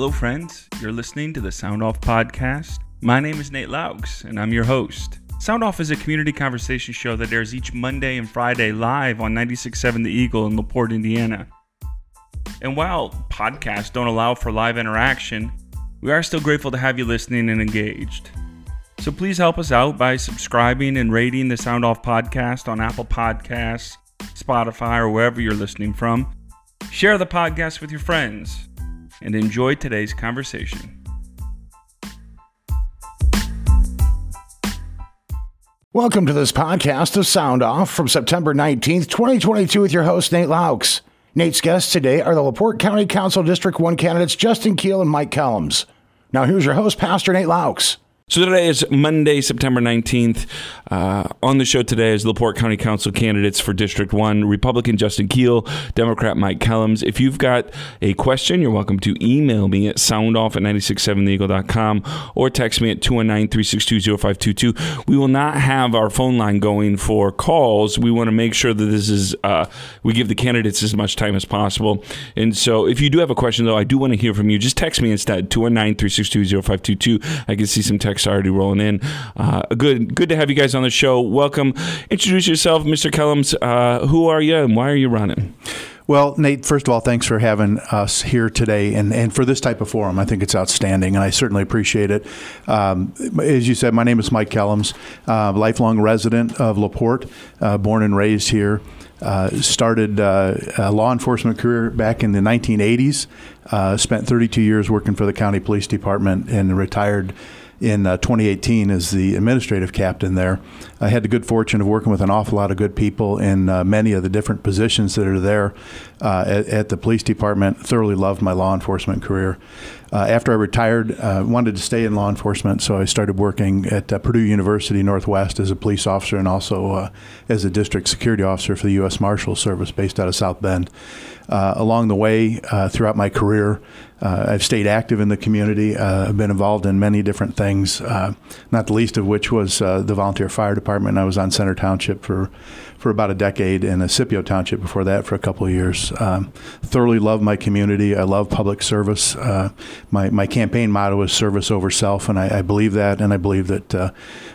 Hello friends, you're listening to the Sound Off Podcast. My name is Nate Lauchs and I'm your host. Sound Off is a community conversation show that airs each Monday and Friday live on 96.7 The Eagle in LaPorte, Indiana. And while podcasts don't allow for live interaction, we are still grateful to have you listening and engaged. So please help us out by subscribing and rating the Sound Off Podcast on Apple Podcasts, Spotify, or wherever you're listening from. Share the podcast with your friends and enjoy today's conversation. Welcome to this podcast of Sound Off from September 19th, 2022 with your host, Nate Lauchs. Nate's guests today are the LaPorte County Council District 1 candidates, Justin Kiel and Mike Kellems. Now here's your host, Pastor Nate Lauchs. So today is Monday, September 19th. On the show today is LaPorte County Council candidates for District 1, Republican Justin Kiel, Democrat Mike Kellems. If you've got a question, you're welcome to email me at soundoff@967theeagle.com or text me at 219-362-0522. We will not have our phone line going for calls. We want to make sure that this is, we give the candidates as much time as possible. And so if you do have a question, though, I do want to hear from you. Just text me instead, 219-362-0522. I can see some text already rolling in. Good to have you guys on the show. Welcome. Introduce yourself, Mr. Kellems. Who are you and why are you running? Well, Nate, first of all, thanks for having us here today and for this type of forum. I think it's outstanding, and I certainly appreciate it. As you said, my name is Mike Kellems, lifelong resident of LaPorte, born and raised here. Started a law enforcement career back in the 1980s, spent 32 years working for the county police department and retired in 2018 as the administrative captain there. I had the good fortune of working with an awful lot of good people in many of the different positions that are there at the police department. Thoroughly loved my law enforcement career. After I retired, wanted to stay in law enforcement, so I started working at Purdue University Northwest as a police officer and also as a district security officer for the U.S. Marshals Service based out of South Bend. Along the way, throughout my career, I've stayed active in the community. I've been involved in many different things, not the least of which was the volunteer fire department. I was on Center Township for about a decade and Scipio Township before that for a couple of years. Thoroughly love my community. I love public service. My campaign motto is service over self, and I believe that, and I believe that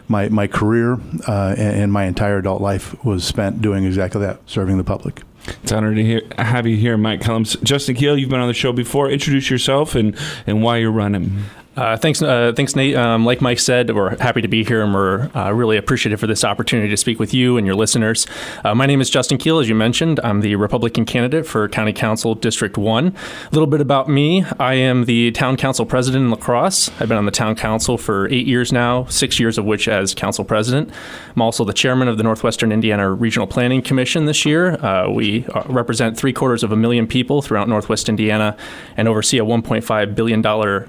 my career and my entire adult life was spent doing exactly that, serving the public. It's an honor to have you here, Mike Kellems. Justin Kiel, you've been on the show before. Introduce yourself and why you're running. Thanks, Nate. Like Mike said, we're happy to be here, and we're really appreciative for this opportunity to speak with you and your listeners. My name is Justin Kiel, as you mentioned. I'm the Republican candidate for County Council District 1. A little bit about me. I am the Town Council President in La Crosse. I've been on the Town Council for 8 years now, 6 years of which as Council President. I'm also the Chairman of the Northwestern Indiana Regional Planning Commission this year. We represent 750,000 people throughout Northwest Indiana and oversee a $1.5 billion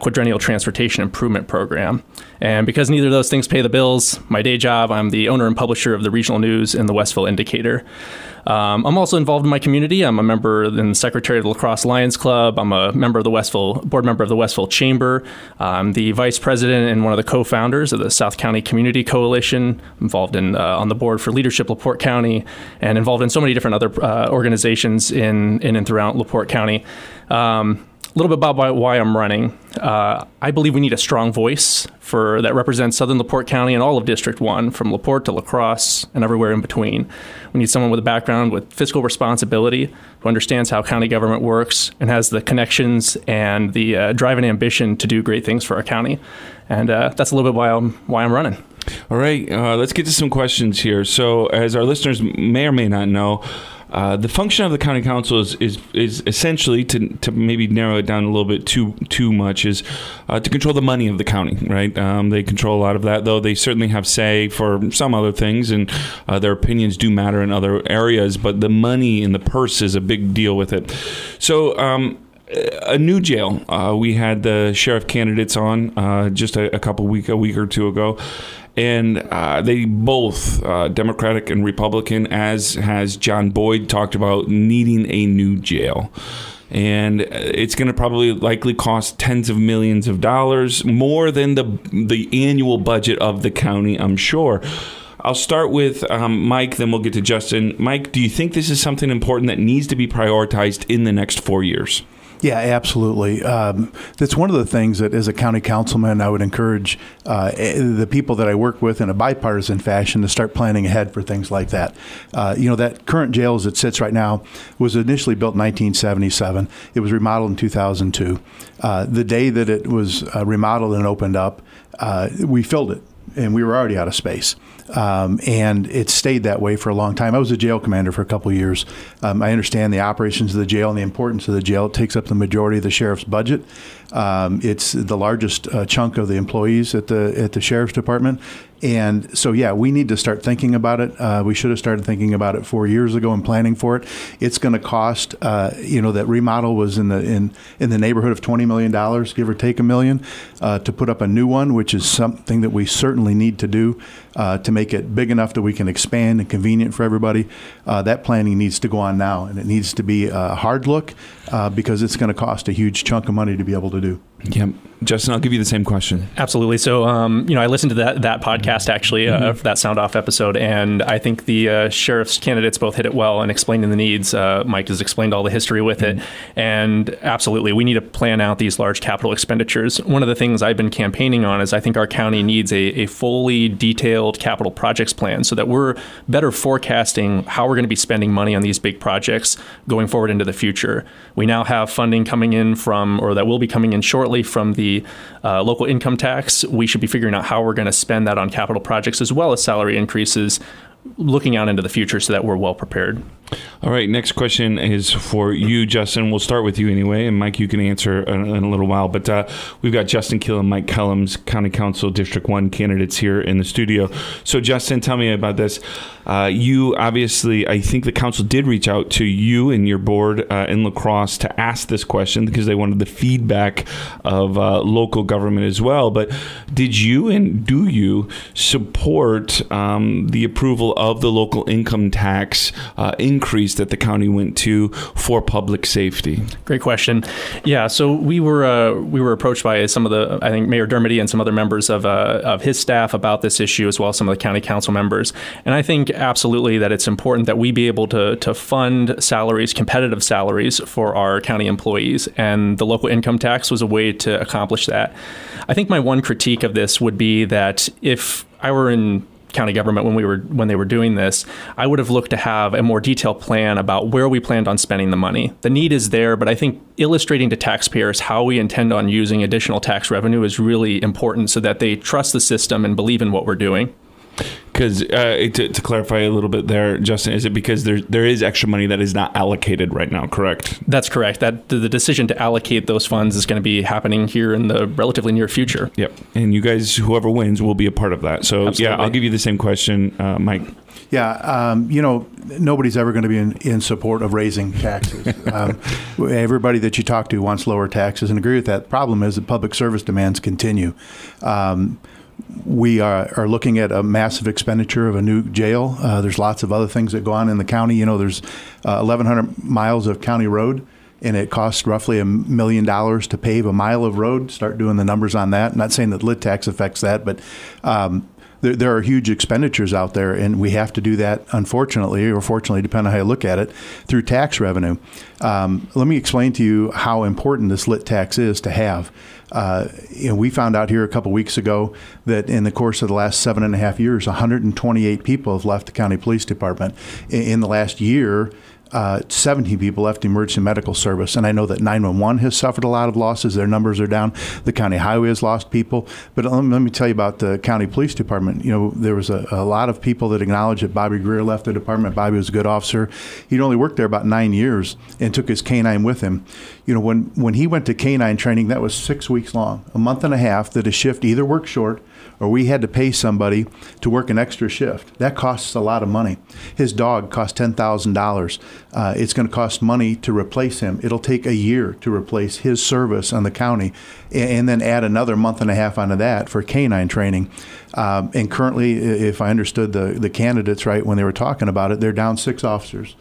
quadrennial transportation improvement program. And because neither of those things pay the bills, my day job, I'm the owner and publisher of the Regional News and the Westville Indicator. I'm also involved in my community. I'm a member and secretary of the La Crosse Lions Club. I'm a member of the board member of the Westville Chamber. I'm the vice president and one of the co-founders of the South County Community Coalition. Involved in on the board for Leadership LaPorte County, and involved in so many different other organizations in and throughout LaPorte County. A little bit about why I'm running. I believe we need a strong voice that represents Southern LaPorte County and all of District 1, from LaPorte to La Crosse and everywhere in between. We need someone with a background with fiscal responsibility, who understands how county government works and has the connections and the drive and ambition to do great things for our county. And that's a little bit why I'm running. All right, let's get to some questions here. So as our listeners may or may not know, the function of the county council is essentially, to maybe narrow it down a little bit too much, is to control the money of the county, right? They control a lot of that, though they certainly have say for some other things, and their opinions do matter in other areas, but the money in the purse is a big deal with it. So a new jail. We had the sheriff candidates on just a week or two ago. And they both, Democratic and Republican, as has John Boyd, talked about needing a new jail. And it's going to likely cost tens of millions of dollars, more than the annual budget of the county, I'm sure. I'll start with Mike, then we'll get to Justin. Mike, do you think this is something important that needs to be prioritized in the next 4 years? Yeah, absolutely. That's one of the things that, as a county councilman, I would encourage the people that I work with in a bipartisan fashion to start planning ahead for things like that. That current jail as it sits right now was initially built in 1977. It was remodeled in 2002. The day that it was remodeled and opened up, we filled it, and we were already out of space. And it stayed that way for a long time. I was a jail commander for a couple of years. I understand the operations of the jail and the importance of the jail. It takes up the majority of the sheriff's budget. It's the largest chunk of the employees at the sheriff's department. And so, yeah, we need to start thinking about it. We should have started thinking about it 4 years ago and planning for it. It's going to cost, that remodel was in the neighborhood of $20 million, give or take $1 million, to put up a new one, which is something that we certainly need to do to make it big enough that we can expand and convenient for everybody. That planning needs to go on now, and it needs to be a hard look because it's going to cost a huge chunk of money to be able to do. Yeah. Justin, I'll give you the same question. Absolutely. So, I listened to that podcast, actually, for that Sound Off episode, and I think the sheriff's candidates both hit it well in explaining the needs. Mike has explained all the history with it, and absolutely, we need to plan out these large capital expenditures. One of the things I've been campaigning on is I think our county needs a fully detailed capital projects plan so that we're better forecasting how we're going to be spending money on these big projects going forward into the future. We now have funding coming in that will be coming in shortly from the local income tax. We should be figuring out how we're going to spend that on capital projects as well as salary increases, looking out into the future so that we're well prepared. All right, next question is for you, Justin. We'll start with you anyway, and Mike, you can answer in a little while. But we've got Justin Kiel and Mike Kellems, County Council District 1 candidates here in the studio. So, Justin, tell me about this. You obviously, I think the council did reach out to you and your board in La Crosse to ask this question because they wanted the feedback of local government as well. But did you and do you support the approval of the local income tax increase that the county went to for public safety? Great question. Yeah, so we were approached by some of the, I think, Mayor Dermody and some other members of his staff about this issue, as well as some of the county council members. And I think absolutely that it's important that we be able to fund salaries, competitive salaries for our county employees, and the local income tax was a way to accomplish that. I think my one critique of this would be that if I were in county government when they were doing this, I would have looked to have a more detailed plan about where we planned on spending the money. The need is there, but I think illustrating to taxpayers how we intend on using additional tax revenue is really important so that they trust the system and believe in what we're doing. Because to clarify a little bit there, Justin, is it because there is extra money that is not allocated right now, correct? That's correct. That the decision to allocate those funds is going to be happening here in the relatively near future. Yep. And you guys, whoever wins, will be a part of that. So, absolutely. Yeah, I'll give you the same question, Mike. Yeah, nobody's ever going to be in support of raising taxes. Everybody that you talk to wants lower taxes and agree with that. The problem is that public service demands continue. We are looking at a massive expenditure of a new jail. There's lots of other things that go on in the county. There's 1,100 miles of county road, and it costs roughly $1 million to pave a mile of road. Start doing the numbers on that. I'm not saying that lid tax affects that, but there are huge expenditures out there, and we have to do that, unfortunately, or fortunately, depending on how you look at it, through tax revenue. Let me explain to you how important this lit tax is to have. We found out here a couple weeks ago that in the course of the last 7.5 years, 128 people have left the county police department. In the last year, 70 people left the emergency medical service, and I know that 911 has suffered a lot of losses. Their numbers are down. The county highway has lost people. But let me tell you about the county police department. There was a lot of people that acknowledged that Bobby Greer left the department. Bobby was a good officer. He'd only worked there about 9 years and took his canine with him. When he went to canine training, that was 6 weeks long, a month and a half that a shift either worked short or we had to pay somebody to work an extra shift. That costs a lot of money. His dog cost $10,000. It's going to cost money to replace him. It'll take a year to replace his service on the county, and then add another month and a half onto that for canine training. And currently, if I understood the candidates right when they were talking about it, they're down 6 officers.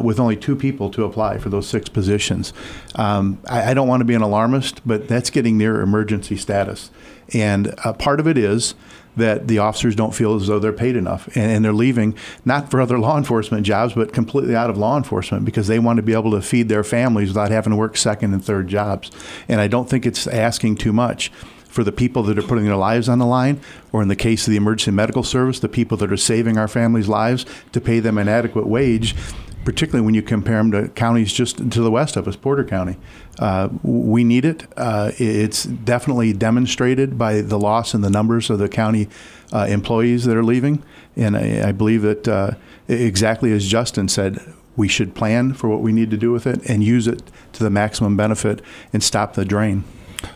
With only 2 people to apply for those 6 positions. I don't want to be an alarmist, but that's getting near emergency status. And part of it is that the officers don't feel as though they're paid enough, and they're leaving not for other law enforcement jobs, but completely out of law enforcement because they want to be able to feed their families without having to work second and third jobs. And I don't think it's asking too much for the people that are putting their lives on the line, or in the case of the emergency medical service, the people that are saving our families' lives, to pay them an adequate wage, particularly when you compare them to counties just to the west of us, Porter County. We need it. It's definitely demonstrated by the loss in the numbers of the county employees that are leaving. And I believe that exactly as Justin said, we should plan for what we need to do with it and use it to the maximum benefit and stop the drain.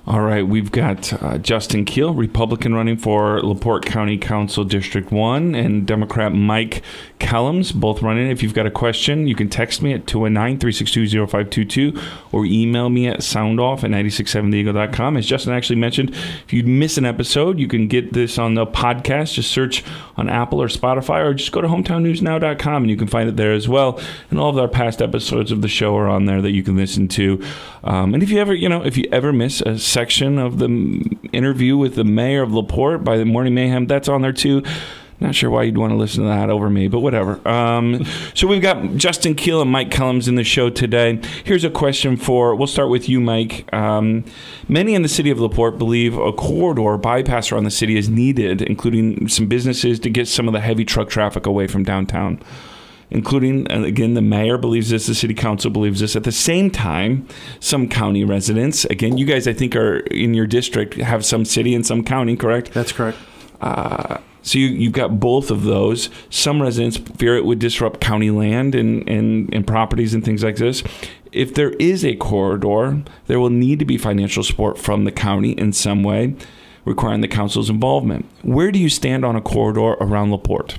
All right, we've got Justin Kiel, Republican, running for LaPorte County Council District 1, and Democrat Mike Kellems, both running. If you've got a question, you can text me at 219-362-0522 or email me at soundoff@967theeagle.com. As Justin actually mentioned, if you miss an episode, you can get this on the podcast. Just search on Apple or Spotify, or just go to hometownnewsnow.com, and you can find it there as well. And all of our past episodes of the show are on there that you can listen to. And if you ever, if you ever miss a section of the interview with the mayor of LaPorte by the Morning Mayhem, that's on there too. Not sure why you'd want to listen to that over me, but whatever. So we've got Justin Kiel and Mike Kellems in the show today. Here's a question for, we'll start with you, Mike. Many in the city of LaPorte believe a corridor bypass around the city is needed, including some businesses, to get some of the heavy truck traffic away from downtown. Including, again, the mayor believes this, the city council believes this. At the same time, some county residents, again, you guys, I think, are in your district, have some city and some county, correct? That's correct. So you've got both of those. Some residents fear it would disrupt county land and properties and things like this. If there is a corridor, there will need to be financial support from the county in some way, requiring the council's involvement. Where do you stand on a corridor around LaPorte?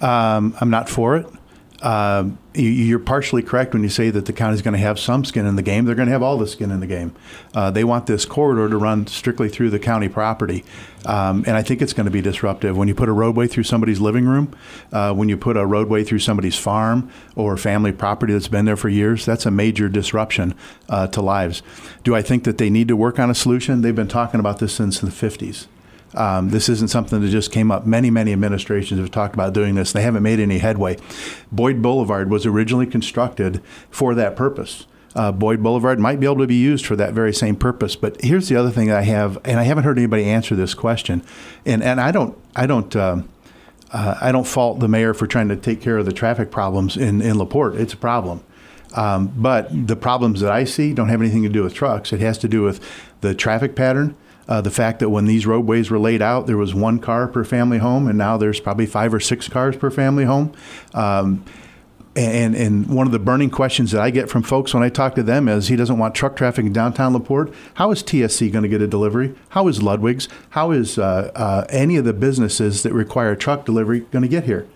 I'm not for it. You're partially correct when you say that the county's going to have some skin in the game. They're going to have all the skin in the game. They want this corridor to run strictly through the county property. And I think it's going to be disruptive. When you put a roadway through somebody's living room, when you put a roadway through somebody's farm or family property that's been there for years, that's a major disruption to lives. Do I think that they need to work on a solution? They've been talking about this since the 50s. This isn't something that just came up. Many, many administrations have talked about doing this. They haven't made any headway. Boyd Boulevard was originally constructed for that purpose. Boyd Boulevard might be able to be used for that very same purpose. But here's the other thing that I have, and I haven't heard anybody answer this question. And I don't fault the mayor for trying to take care of the traffic problems in LaPorte. It's a problem. But the problems that I see don't have anything to do with trucks. It has to do with the traffic pattern. The fact that when these roadways were laid out, there was one car per family home, and now there's probably 5 or 6 cars per family home. And one of the burning questions that I get from folks when I talk to them is, he doesn't want truck traffic in downtown LaPorte. How is TSC going to get a delivery? How is Ludwig's? How is any of the businesses that require truck delivery going to get here?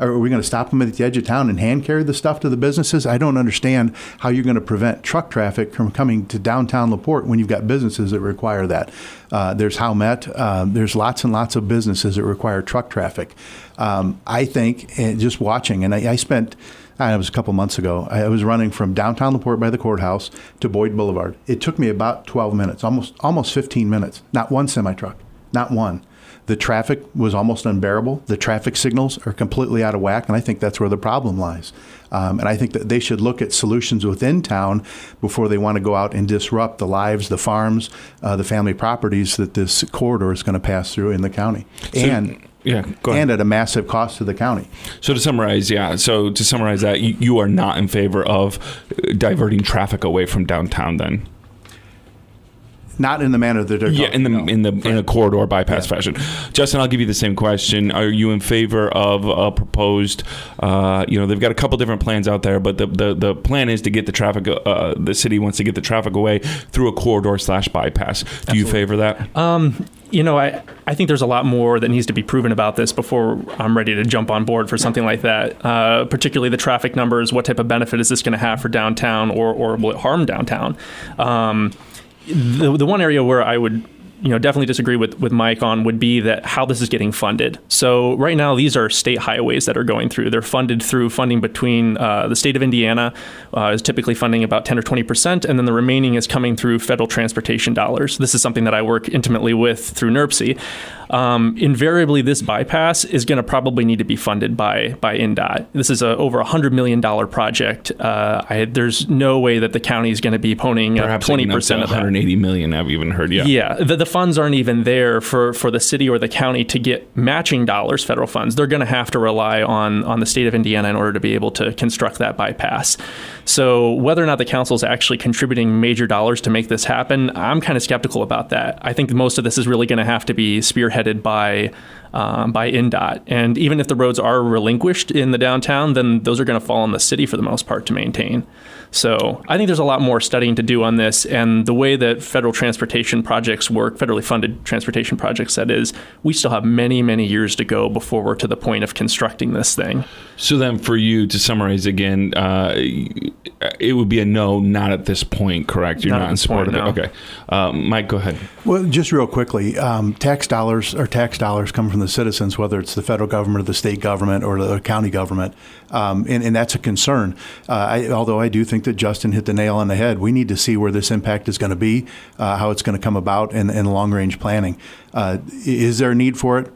Are we going to stop them at the edge of town and hand carry the stuff to the businesses? I don't understand how you're going to prevent truck traffic from coming to downtown LaPorte when you've got businesses that require that. There's Howmet. There's lots and lots of businesses that require truck traffic. I think, and just watching, and I spent, it was a couple months ago, I was running from downtown LaPorte by the courthouse to Boyd Boulevard. It took me about 12 minutes, almost 15 minutes. Not one semi-truck, not one. The traffic was almost unbearable. The traffic signals are completely out of whack, and I think that's where the problem lies. And I think that they should look at solutions within town before they want to go out and disrupt the lives, the farms, the family properties that this corridor is going to pass through in the county. And at a massive cost to the county. So to summarize, that, you are not in favor of diverting traffic away from downtown then? Not in the manner that they're talking about. In a corridor bypass fashion. Justin, I'll give you the same question. Are you in favor of a proposed, they've got a couple different plans out there, but the plan is to get the traffic, the city wants to get the traffic away through a corridor / bypass. Do Absolutely. You favor that? I think there's a lot more that needs to be proven about this before I'm ready to jump on board for something like that, particularly the traffic numbers. What type of benefit is this going to have for downtown, or will it harm downtown? The one area where I would definitely disagree with Mike on would be that how this is getting funded. So right now, these are state highways that are going through. They're funded through funding between the state of Indiana is typically funding about 10 or 20%, and then the remaining is coming through federal transportation dollars. This is something that I work intimately with through NERPSI. Invariably, this bypass is going to probably need to be funded by INDOT. This is a over $100 million project. There's no way that the county is going to be ponying 20% of that. $180 million, I've even heard, yeah. Yeah, the funds aren't even there for the city or the county to get matching dollars, federal funds. They're going to have to rely on the state of Indiana in order to be able to construct that bypass. So whether or not the council is actually contributing major dollars to make this happen, I'm kind of skeptical about that. I think most of this is really going to have to be spearheaded by INDOT. And even if the roads are relinquished in the downtown, then those are going to fall on the city for the most part to maintain. So I think there's a lot more studying to do on this. And the way that federal transportation projects work, federally funded transportation projects, that is, we still have many, many years to go before we're to the point of constructing this thing. So then for you, to summarize again, it would be a no, not at this point, correct? You're not in support of it? No. Okay. Mike, go ahead. Well, just real quickly, tax dollars come from the citizens, whether it's the federal government or the state government or the county government. And that's a concern. Although I do think that Justin hit the nail on the head. We need to see where this impact is going to be, how it's going to come about in long-range planning. Is there a need for it?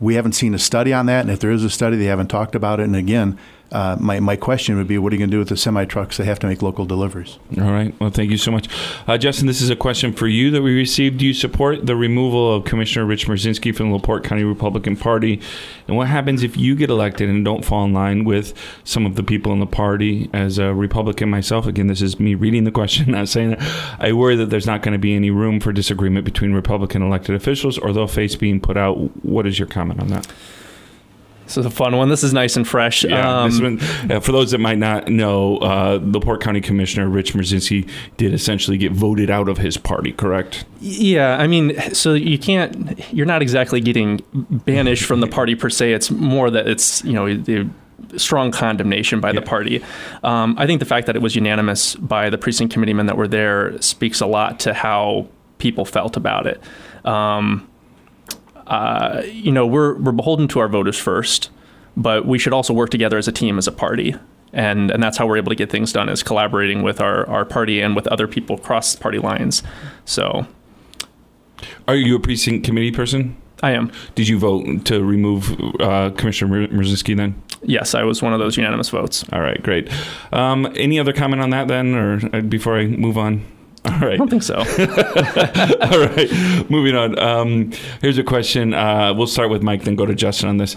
We haven't seen a study on that. And if there is a study, they haven't talked about it. And again, my question would be, what are you going to do with the semi-trucks that have to make local deliveries? All right. Well, thank you so much. Justin, this is a question for you that we received. Do you support the removal of Commissioner Rich Mrozinski from the LaPorte County Republican Party? And what happens if you get elected and don't fall in line with some of the people in the party? As a Republican myself, again, this is me reading the question, not saying it. I worry that there's not going to be any room for disagreement between Republican elected officials, or they'll face being put out. What is your comment on that? This is a fun one. This is nice and fresh. Yeah, for those that might not know, LaPorte County Commissioner Rich Mrozinski did essentially get voted out of his party, correct? Yeah. I mean, so you're not exactly getting banished from the party per se. It's more that it's, strong condemnation by the party. I think the fact that it was unanimous by the precinct committeemen that were there speaks a lot to how people felt about it. We're beholden to our voters first, but we should also work together as a team, as a party. And that's how we're able to get things done, is collaborating with our party and with other people across party lines. So. Are you a precinct committee person? I am. Did you vote to remove Commissioner Mrozinski then? Yes, I was one of those unanimous votes. All right, great. Any other comment on that then, or before I move on? All right. I don't think so. All right. Moving on. Here's a question. We'll start with Mike, then go to Justin on this.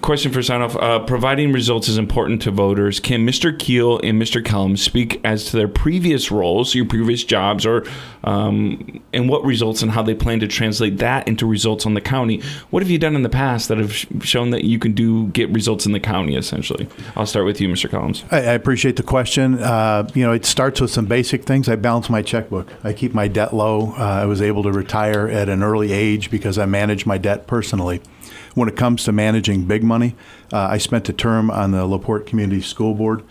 Question for sign off. Providing results is important to voters. Can Mr. Kiel and Mr. Kellems speak as to their previous roles, your previous jobs, or and what results and how they plan to translate that into results on the county? What have you done in the past that have shown that you can get results in the county, essentially? I'll start with you, Mr. Kellems. I appreciate the question. It starts with some basic things. I balance my checkbook. I keep my debt low. I was able to retire at an early age because I manage my debt personally. When it comes to managing big money, I spent a term on the LaPorte Community School Board.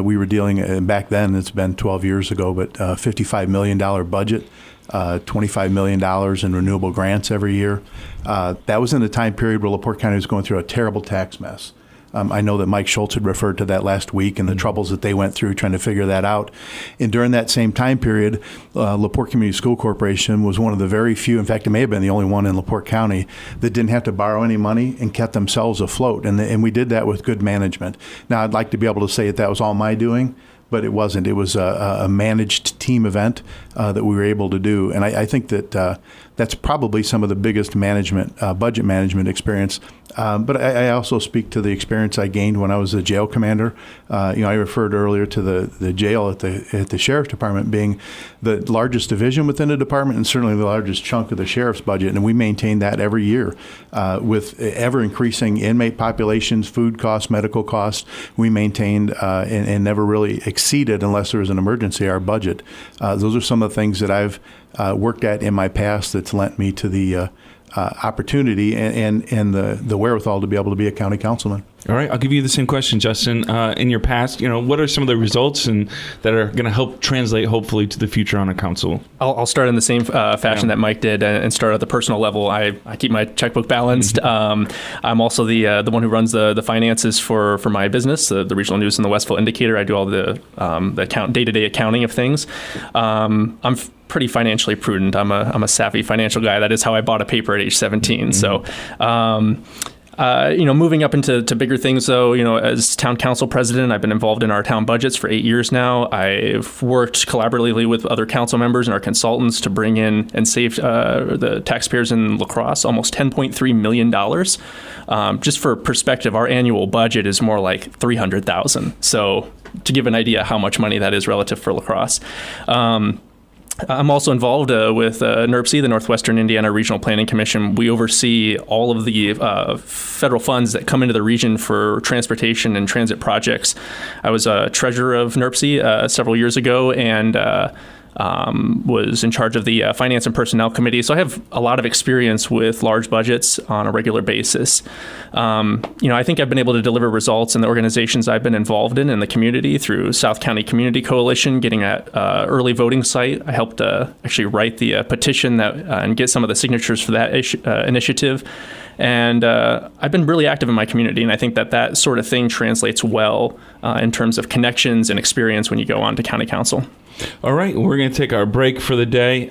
We were dealing, back then, it's been 12 years ago, but $55 million budget, $25 million in renewable grants every year. That was in a time period where LaPorte County was going through a terrible tax mess. I know that Mike Schultz had referred to that last week and the troubles that they went through trying to figure that out. And during that same time period, LaPorte Community School Corporation was one of the very few, in fact, it may have been the only one in LaPorte County, that didn't have to borrow any money and kept themselves afloat. And we did that with good management. Now, I'd like to be able to say that was all my doing, but it wasn't. It was a managed team event that we were able to do. And I think that that's probably some of the biggest budget management experience. But I also speak to the experience I gained when I was a jail commander. I referred earlier to the jail at the sheriff's department being the largest division within the department and certainly the largest chunk of the sheriff's budget. And we maintain that every year with ever-increasing inmate populations, food costs, medical costs. We maintained and never really exceeded, unless there was an emergency, our budget. Those are some of the things that I've worked at in my past that's lent me to the opportunity and the wherewithal to be able to be a county councilman. All right, I'll give you the same question, Justin. In your past, what are some of the results and that are going to help translate, hopefully, to the future on a council? I'll start in the same fashion that Mike did and start at the personal level. I keep my checkbook balanced. I'm also the one who runs the finances for my business, the Regional News and the Westville Indicator. I do all the day-to-day accounting of things. I'm pretty financially prudent. I'm a savvy financial guy. That is how I bought a paper at age 17. Mm-hmm. So. Moving up into bigger things, though, as town council president, I've been involved in our town budgets for 8 years now. I've worked collaboratively with other council members and our consultants to bring in and save the taxpayers in La Crosse almost $10.3 million. Just for perspective, our annual budget is more like $300,000. So to give an idea how much money that is relative for La Crosse. I'm also involved with NERPC, the Northwestern Indiana Regional Planning Commission. We oversee all of the federal funds that come into the region for transportation and transit projects. I was a treasurer of NERPC several years ago and was in charge of the Finance and Personnel Committee. So I have a lot of experience with large budgets on a regular basis. I think I've been able to deliver results in the organizations I've been involved in the community through South County Community Coalition, getting that early voting site. I helped actually write the petition that and get some of the signatures for that initiative. And I've been really active in my community, and I think that sort of thing translates well in terms of connections and experience when you go on to county council. All right, we're going to take our break for the day.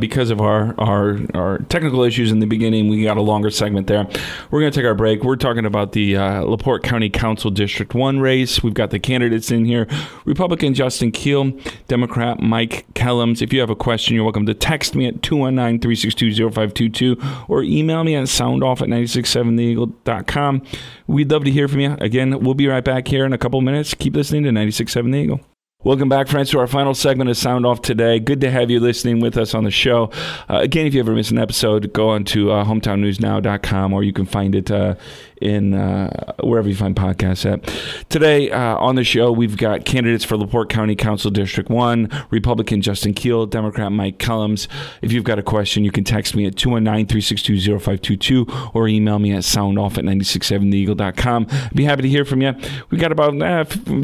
Because of our technical issues in the beginning, we got a longer segment there. We're going to take our break. We're talking about the LaPorte County Council District 1 race. We've got the candidates in here. Republican Justin Kiel, Democrat Mike Kellems. If you have a question, you're welcome to text me at 219-362-0522 or email me at soundoff@967theeagle.com. We'd love to hear from you. Again, we'll be right back here in a couple minutes. Keep listening to 96.7 The Eagle. Welcome back, friends, to our final segment of Sound Off today. Good to have you listening with us on the show. Again, if you ever miss an episode, go on to hometownnewsnow.com, or you can find it in wherever you find podcasts at. Today on the show, we've got candidates for LaPorte County Council District 1, Republican Justin Kiel, Democrat Mike Kellems. If you've got a question, you can text me at 219-362-0522 or email me at soundoff@967theeagle.com. I'd be happy to hear from you. We've got about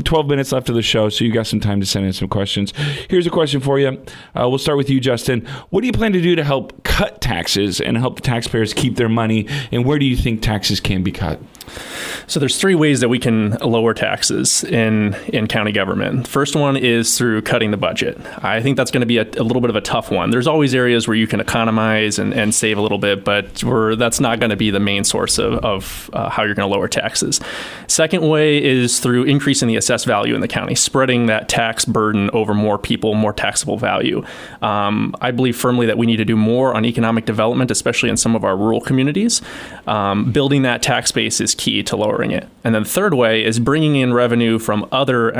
12 minutes left of the show, so you got some time to send in some questions. Here's a question for you. We'll start with you, Justin. What do you plan to do to help cut taxes and help the taxpayers keep their money, and where do you think taxes can be cut? So there's three ways that we can lower taxes in county government. First one is through cutting the budget. I think that's going to be a little bit of a tough one. There's always areas where you can economize and save a little bit, but that's not going to be the main source of how you're going to lower taxes. Second way is through increasing the assessed value in the county, spreading that tax burden over more people, more taxable value. I believe firmly that we need to do more on economic development, especially in some of our rural communities. Building that tax base is key to lowering it. And then the third way is bringing in revenue from other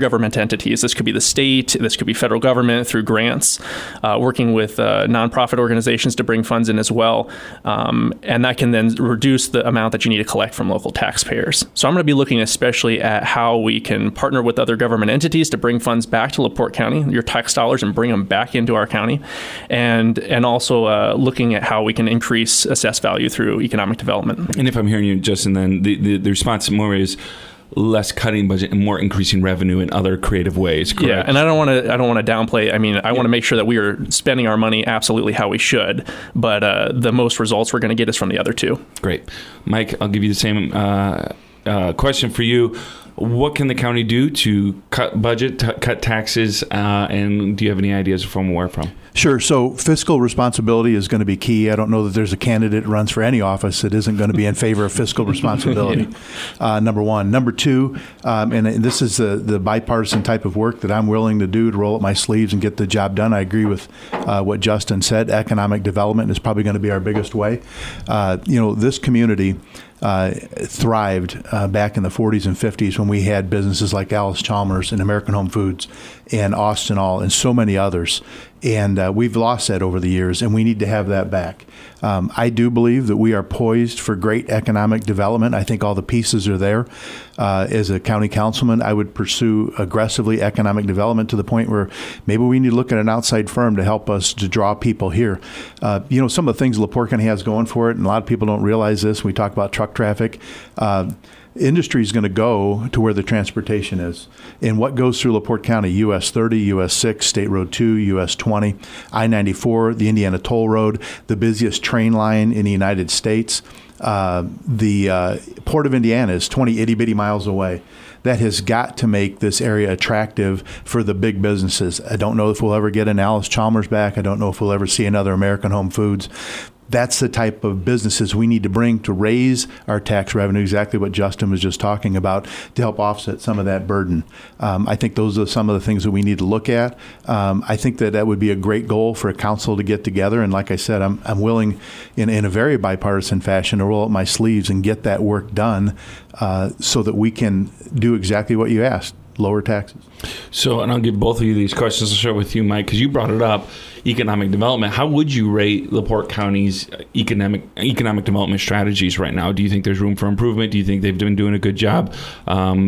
government entities. This could be the state, this could be federal government through grants, working with nonprofit organizations to bring funds in as well. And that can then reduce the amount that you need to collect from local taxpayers. So I'm going to be looking especially at how we can partner with other government entities to bring funds back to LaPorte County, your tax dollars, and bring them back into our county. And also looking at how we can increase assessed value through economic development. And if I'm hearing you, Justin, then the response more is less cutting budget and more increasing revenue in other creative ways, correct? Yeah, and I don't want to downplay. I mean, I want to make sure that we are spending our money absolutely how we should, but the most results we're going to get is from the other two. Great. Mike, I'll give you the same question for you. What can the county do to cut budget, cut taxes, and do you have any ideas from where from? Sure. So fiscal responsibility is going to be key. I don't know that there's a candidate that runs for any office that isn't going to be in favor of fiscal responsibility, number one. Number two, and this is the bipartisan type of work that I'm willing to do to roll up my sleeves and get the job done. I agree with what Justin said. Economic development is probably going to be our biggest way. This community thrived back in the 40s and 50s when we had businesses like Allis-Chalmers and American Home Foods and Austin All and so many others. And we've lost that over the years, and we need to have that back. I do believe that we are poised for great economic development. I think all the pieces are there. As a county councilman, I would pursue aggressively economic development to the point where maybe we need to look at an outside firm to help us to draw people here. Some of the things LaPorte County has going for it, and a lot of people don't realize this. We talk about truck traffic. industry is going to go to where the transportation is. And what goes through LaPorte County, U.S. 30, U.S. 6, State Road 2, U.S. 20, I-94, the Indiana Toll Road, the busiest train line in the United States. The Port of Indiana is 20 itty-bitty miles away. That has got to make this area attractive for the big businesses. I don't know if we'll ever get an Allis-Chalmers back. I don't know if we'll ever see another American Home Foods. That's the type of businesses we need to bring to raise our tax revenue, exactly what Justin was just talking about, to help offset some of that burden. I think those are some of the things that we need to look at. I think that that would be a great goal for a council to get together. And like I said, I'm willing in a very bipartisan fashion to roll up my sleeves and get that work done so that we can do exactly what you asked, lower taxes. So, and I'll give both of you these questions. I'll start with you, Mike, because you brought it up, economic development. How would you rate LaPorte County's economic development strategies right now? Do you think there's room for improvement? Do you think they've been doing a good job?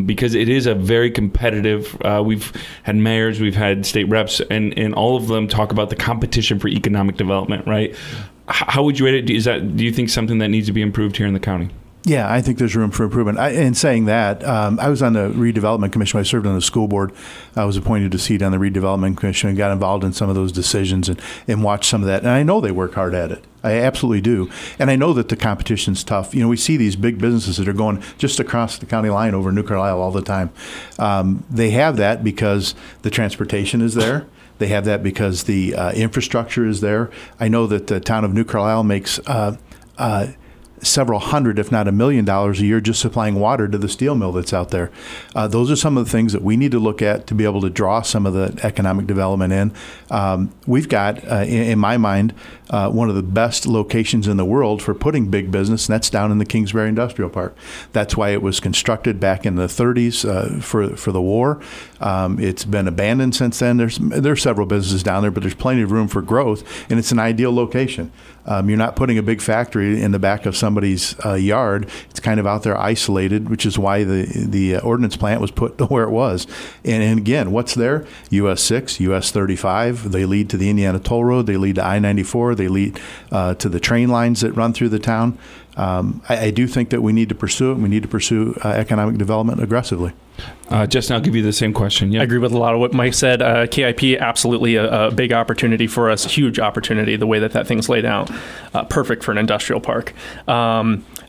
Because it is a very competitive, we've had mayors, we've had state reps, and all of them talk about the competition for economic development, right? How would you rate it? Do you think something that needs to be improved here in the county? Yeah, I think there's room for improvement. In saying that, I was on the Redevelopment Commission. I served on the school board. I was appointed to seat on the Redevelopment Commission and got involved in some of those decisions and watched some of that. And I know they work hard at it. I absolutely do. And I know that the competition's tough. You know, we see these big businesses that are going just across the county line over New Carlisle all the time. They have that because the transportation is there. They have that because the infrastructure is there. I know that the town of New Carlisle makes several hundred, if not $1 million a year just supplying water to the steel mill that's out there. Those are some of the things that we need to look at to be able to draw some of the economic development in. We've got, in my mind, one of the best locations in the world for putting big business, and that's down in the Kingsbury Industrial Park. That's why it was constructed back in the 30s for the war. It's been abandoned since then. There's several businesses down there, but there's plenty of room for growth, and it's an ideal location. You're not putting a big factory in the back of somebody's yard. It's kind of out there isolated, which is why the ordnance plant was put where it was. And again, what's there? U.S. 6, U.S. 35. They lead to the Indiana Toll Road. They lead to I-94. They lead to the train lines that run through the town. I do think that we need to pursue it. We need to pursue economic development aggressively. Justin, I'll give you the same question. Yeah. I agree with a lot of what Mike said. KIP, absolutely a big opportunity for us, huge opportunity, the way that thing's laid out. Perfect for an industrial park.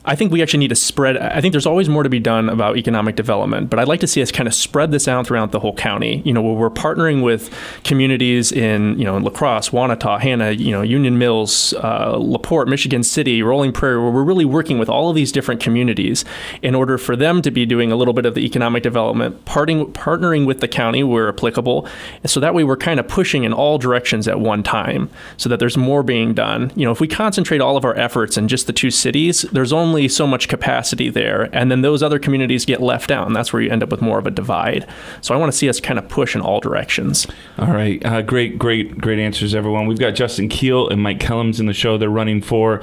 I think we actually need to spread. I think there's always more to be done about economic development, but I'd like to see us kind of spread this out throughout the whole county. You know, where we're partnering with communities in, you know, in La Crosse, Wanata, Hannah, you know, Union Mills, LaPorte, Michigan City, Rolling Prairie, where we're really working with all of these different communities in order for them to be doing a little bit of the economic development, partnering with the county where applicable. And so that way we're kind of pushing in all directions at one time so that there's more being done. You know, if we concentrate all of our efforts in just the two cities, there's only so much capacity there, and then those other communities get left out, and that's where you end up with more of a divide. So I want to see us kind of push in all directions. All right, great answers, everyone. We've got Justin Kiel and Mike Kellems in the show. They're running for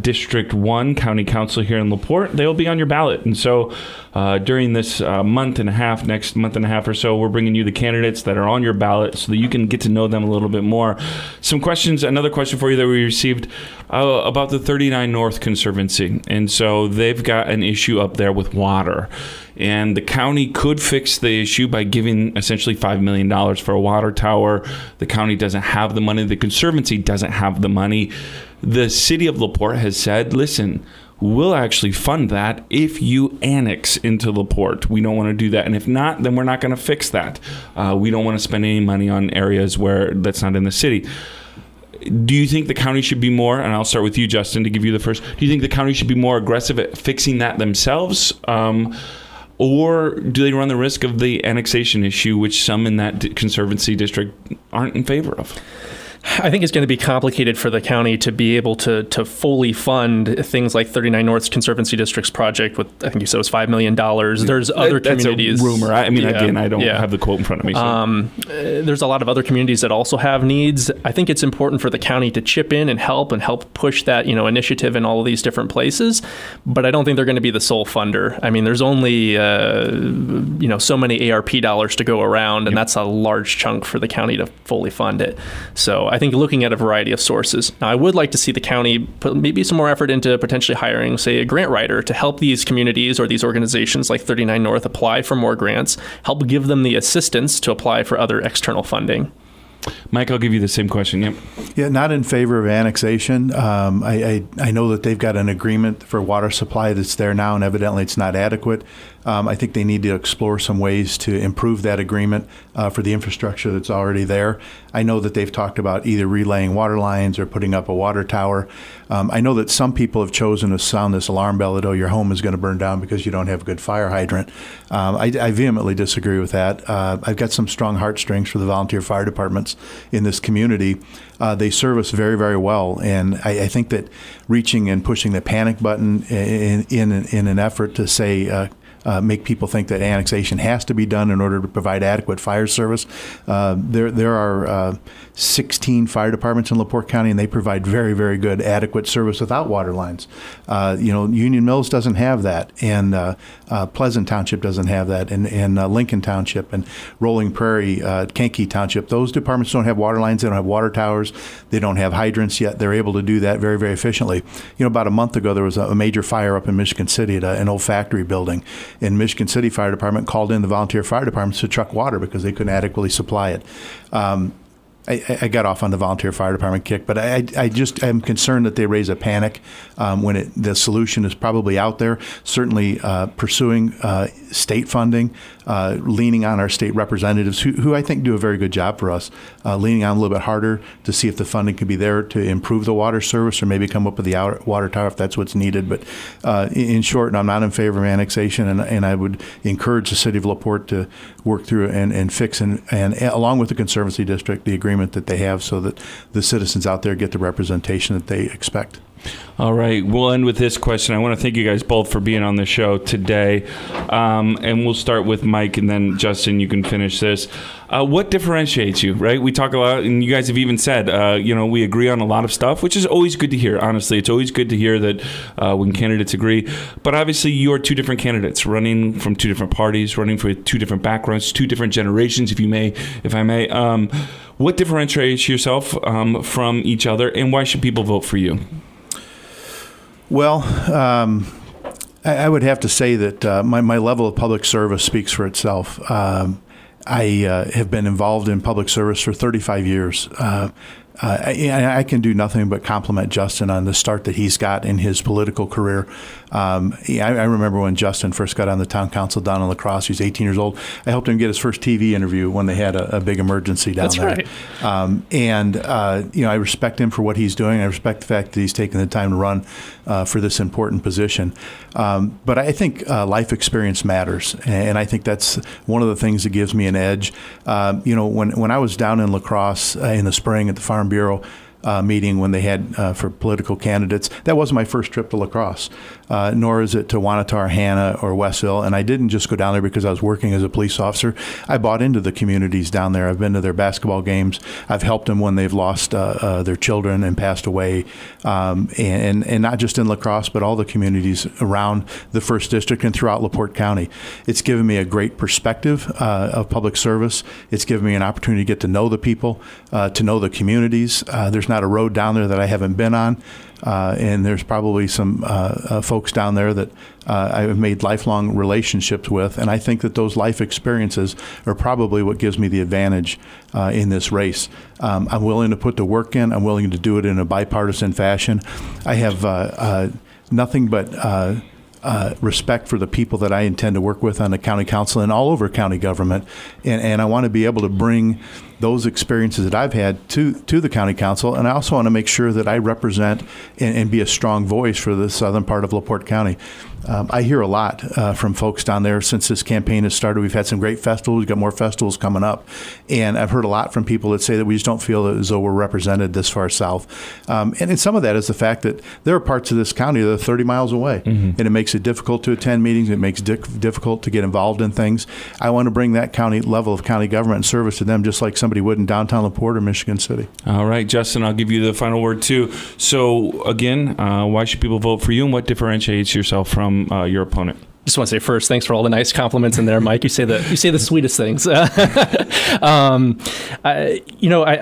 District 1 County Council here in LaPorte. They'll be on your ballot, and so during this next month and a half or so, we're bringing you the candidates that are on your ballot so that you can get to know them a little bit more. Some questions, another question for you that we received about the 39 North Conservancy. And so they've got an issue up there with water. And the county could fix the issue by giving essentially $5 million for a water tower. The county doesn't have the money. The Conservancy doesn't have the money. The city of LaPorte has said, listen, we'll actually fund that if you annex into LaPorte. We don't want to do that. And if not, then we're not going to fix that. We don't want to spend any money on areas where that's not in the city. Do you think the county should be more, and I'll start with you, Justin, to give you the first, do you think the county should be more aggressive at fixing that themselves? Or do they run the risk of the annexation issue, which some in that Conservancy district aren't in favor of? I think it's going to be complicated for the county to be able to fully fund things like 39 North's Conservancy District's project with, I think you said it was $5 million. There's other communities. That's a rumor. I mean, yeah, again, I don't have the quote in front of me. So. There's a lot of other communities that also have needs. I think it's important for the county to chip in and help push that, you know, initiative in all of these different places. But I don't think they're going to be the sole funder. I mean, there's only, so many ARP dollars to go around, and that's a large chunk for the county to fully fund it. So I think think looking at a variety of sources. Now, I would like to see the county put maybe some more effort into potentially hiring, say, a grant writer to help these communities or these organizations like 39 North apply for more grants, help give them the assistance to apply for other external funding. Mike, I'll give you the same question. Yep. Yeah, not in favor of annexation. I know that they've got an agreement for water supply that's there now, and evidently it's not adequate. I think they need to explore some ways to improve that agreement for the infrastructure that's already there. I know that they've talked about either relaying water lines or putting up a water tower. I know that some people have chosen to sound this alarm bell that, oh, your home is going to burn down because you don't have a good fire hydrant. I vehemently disagree with that. I've got some strong heartstrings for the volunteer fire departments in this community. They serve us very, very well, and I think that reaching and pushing the panic button in an effort to say make people think that annexation has to be done in order to provide adequate fire service. There are 16 fire departments in LaPorte County, and they provide very, very good adequate service without water lines. Union Mills doesn't have that, and Pleasant Township doesn't have that, and Lincoln Township and Rolling Prairie, Kankakee Township. Those departments don't have water lines. They don't have water towers. They don't have hydrants yet. They're able to do that very, very efficiently. You know, about a month ago, there was a major fire up in Michigan City at an old factory building. And Michigan City Fire Department called in the volunteer fire departments to truck water because they couldn't adequately supply it. I got off on the volunteer fire department kick, but I just am concerned that they raise a panic when the solution is probably out there. Certainly pursuing state funding, leaning on our state representatives, who I think do a very good job for us, leaning on a little bit harder to see if the funding could be there to improve the water service or maybe come up with the water tower if that's what's needed. But in short, I'm not in favor of annexation, and I would encourage the city of LaPorte to work through and fix, and along with the Conservancy District, the agreement that they have so that the citizens out there get the representation that they expect. All right. We'll end with this question. I want to thank you guys both for being on the show today. And we'll start with Mike, and then, Justin, you can finish this. What differentiates you, right? We talk a lot, and you guys have even said, we agree on a lot of stuff, which is always good to hear, honestly. It's always good to hear that when candidates agree. But obviously, you're two different candidates, running from two different parties, running for two different backgrounds, two different generations, if I may. What differentiates yourself from each other, and why should people vote for you? Well, I would have to say that my level of public service speaks for itself. I have been involved in public service for 35 years. I can do nothing but compliment Justin on the start that he's got in his political career. I remember when Justin first got on the town council down in La Crosse. He was 18 years old. I helped him get his first TV interview when they had a big emergency down there. That's right. I respect him for what he's doing. I respect the fact that he's taking the time to run for this important position. But I think life experience matters, and I think that's one of the things that gives me an edge. When I was down in La Crosse in the spring at the Farm Bureau meeting when they had for political candidates. That wasn't my first trip to La Crosse, nor is it to Wanata, Hannah, or Westville. And I didn't just go down there because I was working as a police officer. I bought into the communities down there. I've been to their basketball games. I've helped them when they've lost their children and passed away, and not just in La Crosse, but all the communities around the First District and throughout LaPorte County. It's given me a great perspective of public service. It's given me an opportunity to get to know the people, to know the communities. There's not a road down there that I haven't been on, and there's probably some folks down there that I've made lifelong relationships with, and I think that those life experiences are probably what gives me the advantage in this race. I'm willing to put the work in. I'm willing to do it in a bipartisan fashion. I have nothing but respect for the people that I intend to work with on the county council and all over county government, and I want to be able to bring those experiences that I've had to the county council, and I also want to make sure that I represent and be a strong voice for the southern part of LaPorte County. I hear a lot from folks down there since this campaign has started. We've had some great festivals. We've got more festivals coming up. And I've heard a lot from people that say that we just don't feel as though we're represented this far south. And some of that is the fact that there are parts of this county that are 30 miles away. Mm-hmm. And it makes it difficult to attend meetings. It makes it difficult to get involved in things. I want to bring that county level of county government and service to them just like somebody would in downtown LaPorte or Michigan City. All right, Justin, I'll give you the final word, too. So, again, why should people vote for you, and what differentiates yourself from your opponent? just want to say first, thanks for all the nice compliments in there, Mike. You say the sweetest things. I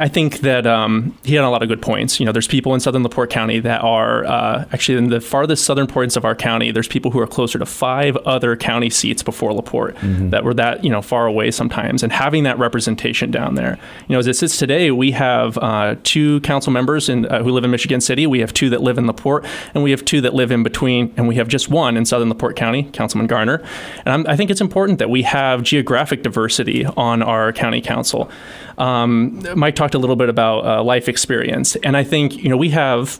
think that he had a lot of good points. You know, there's people in southern LaPorte County that are actually in the farthest southern points of our county. There's people who are closer to 5 other county seats before LaPorte that were that, you know, far away sometimes, and having that representation down there. You know, as it sits today, we have 2 council members in who live in Michigan City. We have 2 that live in LaPorte, and we have 2 that live in between, and we have just 1 in southern LaPorte County, Councilman Garner. And I think it's important that we have geographic diversity on our county council. Mike talked a little bit about life experience, and I think, you know, we have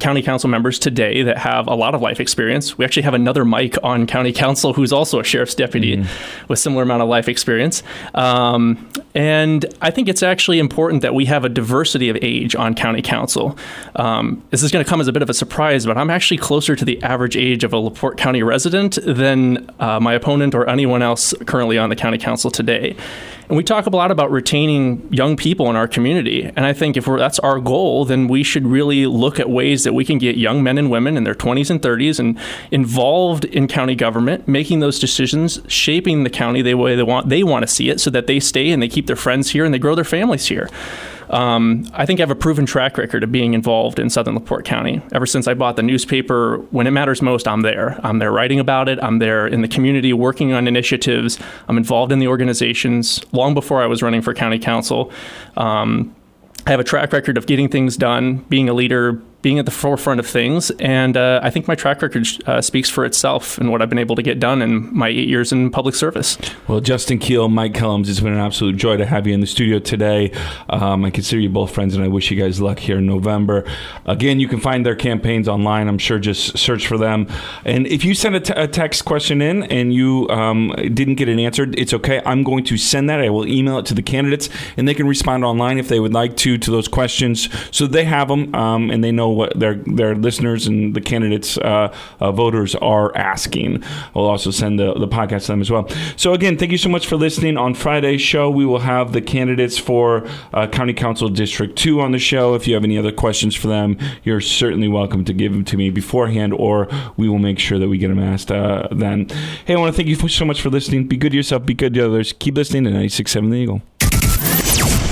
county council members today that have a lot of life experience. We actually have another Mike on county council who's also a sheriff's deputy with similar amount of life experience. And I think it's actually important that we have a diversity of age on county council. This is going to come as a bit of a surprise, but I'm actually closer to the average age of a LaPorte County resident than my opponent or anyone else currently on the county council today. And we talk a lot about retaining young people in our community. And I think if that's our goal, then we should really look at ways that we can get young men and women in their 20s and 30s and involved in county government, making those decisions, shaping the county the way they want to see it, so that they stay and they keep their friends here and they grow their families here. I think I have a proven track record of being involved in southern LaPorte County. Ever since I bought the newspaper, when it matters most, I'm there. I'm there writing about it. I'm there in the community working on initiatives. I'm involved in the organizations long before I was running for county council. I have a track record of getting things done, being a leader, being at the forefront of things. And I think my track record speaks for itself and what I've been able to get done in my 8 years in public service. Well, Justin Kiel, Mike Kellems, it's been an absolute joy to have you in the studio today. I consider you both friends, and I wish you guys luck here in November. Again, you can find their campaigns online. I'm sure just search for them. And if you send a text question in and you didn't get it answered, it's okay. I'm going to send that. I will email it to the candidates, and they can respond online if they would like to those questions. So they have them, and they know what their listeners and the candidates voters are asking. We'll also send the podcast to them as well. So again, thank you so much for listening. On Friday's show, we will have the candidates for County Council District 2 on the show. If you have any other questions for them, you're certainly welcome to give them to me beforehand, or we will make sure that we get them asked then. Hey, I want to thank you so much for listening. Be good to yourself, be good to others. Keep listening to 96.7 The Eagle.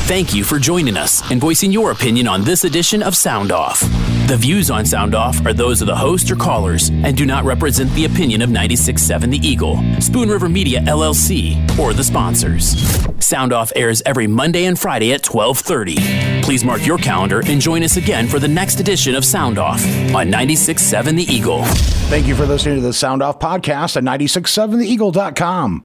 Thank you for joining us and voicing your opinion on this edition of Sound Off. The views on Sound Off are those of the host or callers and do not represent the opinion of 96.7 The Eagle, Spoon River Media LLC, or the sponsors. Sound Off airs every Monday and Friday at 12:30. Please mark your calendar and join us again for the next edition of Sound Off on 96.7 The Eagle. Thank you for listening to the Sound Off podcast at 96.7theeagle.com.